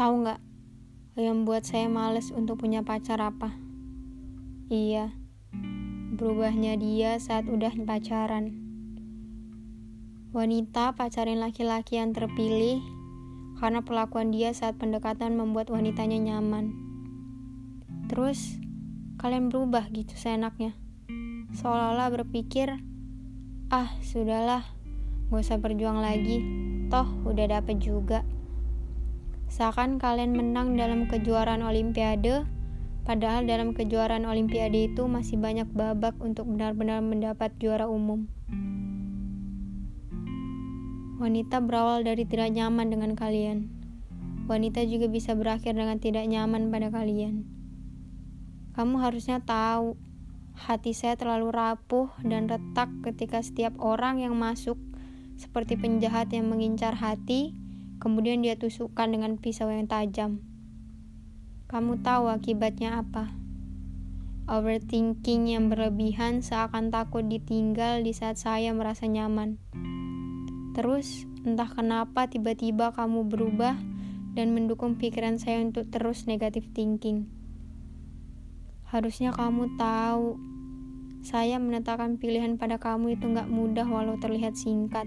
Tahu nggak yang buat saya males untuk punya pacar apa? Iya, berubahnya dia saat udah pacaran. Wanita pacarin laki-laki yang terpilih karena perlakuan dia saat pendekatan membuat wanitanya nyaman. Terus, kalian berubah gitu seenaknya. Seolah-olah berpikir, ah sudahlah, gak usah berjuang lagi, toh udah dapet juga. Seakan kalian menang dalam kejuaraan olimpiade, padahal dalam kejuaraan olimpiade itu masih banyak babak untuk benar-benar mendapat juara umum. Wanita berawal dari tidak nyaman dengan kalian. Wanita juga bisa berakhir dengan tidak nyaman pada kalian. Kamu harusnya tahu, hati saya terlalu rapuh dan retak ketika setiap orang yang masuk seperti penjahat yang mengincar hati, kemudian dia tusukkan dengan pisau yang tajam. Kamu tahu akibatnya apa? Overthinking yang berlebihan seakan takut ditinggal di saat saya merasa nyaman. Terus, entah kenapa tiba-tiba kamu berubah dan mendukung pikiran saya untuk terus negative thinking. Harusnya kamu tahu, saya menetapkan pilihan pada kamu itu gak mudah walau terlihat singkat.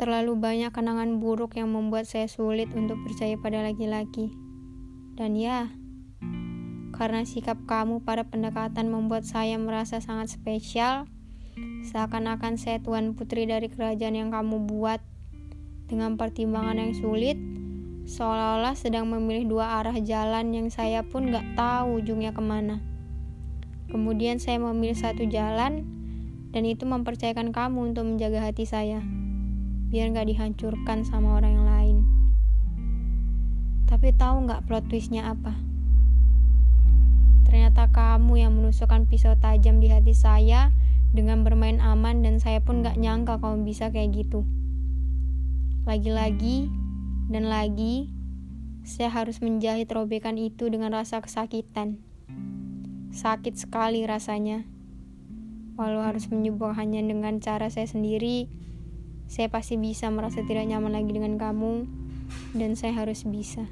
Terlalu banyak kenangan buruk yang membuat saya sulit untuk percaya pada laki-laki. Dan ya, karena sikap kamu pada pendekatan membuat saya merasa sangat spesial, seakan-akan saya tuan putri dari kerajaan yang kamu buat. Dengan pertimbangan yang sulit, seolah-olah sedang memilih dua arah jalan yang saya pun gak tahu ujungnya kemana. Kemudian saya memilih satu jalan, dan itu mempercayakan kamu untuk menjaga hati saya biar gak dihancurkan sama orang yang lain. Tapi tahu gak plot twistnya apa? Ternyata kamu yang menusukkan pisau tajam di hati saya dengan bermain aman, dan saya pun gak nyangka kamu bisa kayak gitu. Lagi-lagi dan lagi, saya harus menjahit robekan itu dengan rasa kesakitan. Sakit sekali rasanya. Walau harus menyembuhkannya dengan cara saya sendiri, saya pasti bisa merasa tidak nyaman lagi dengan kamu, dan saya harus bisa.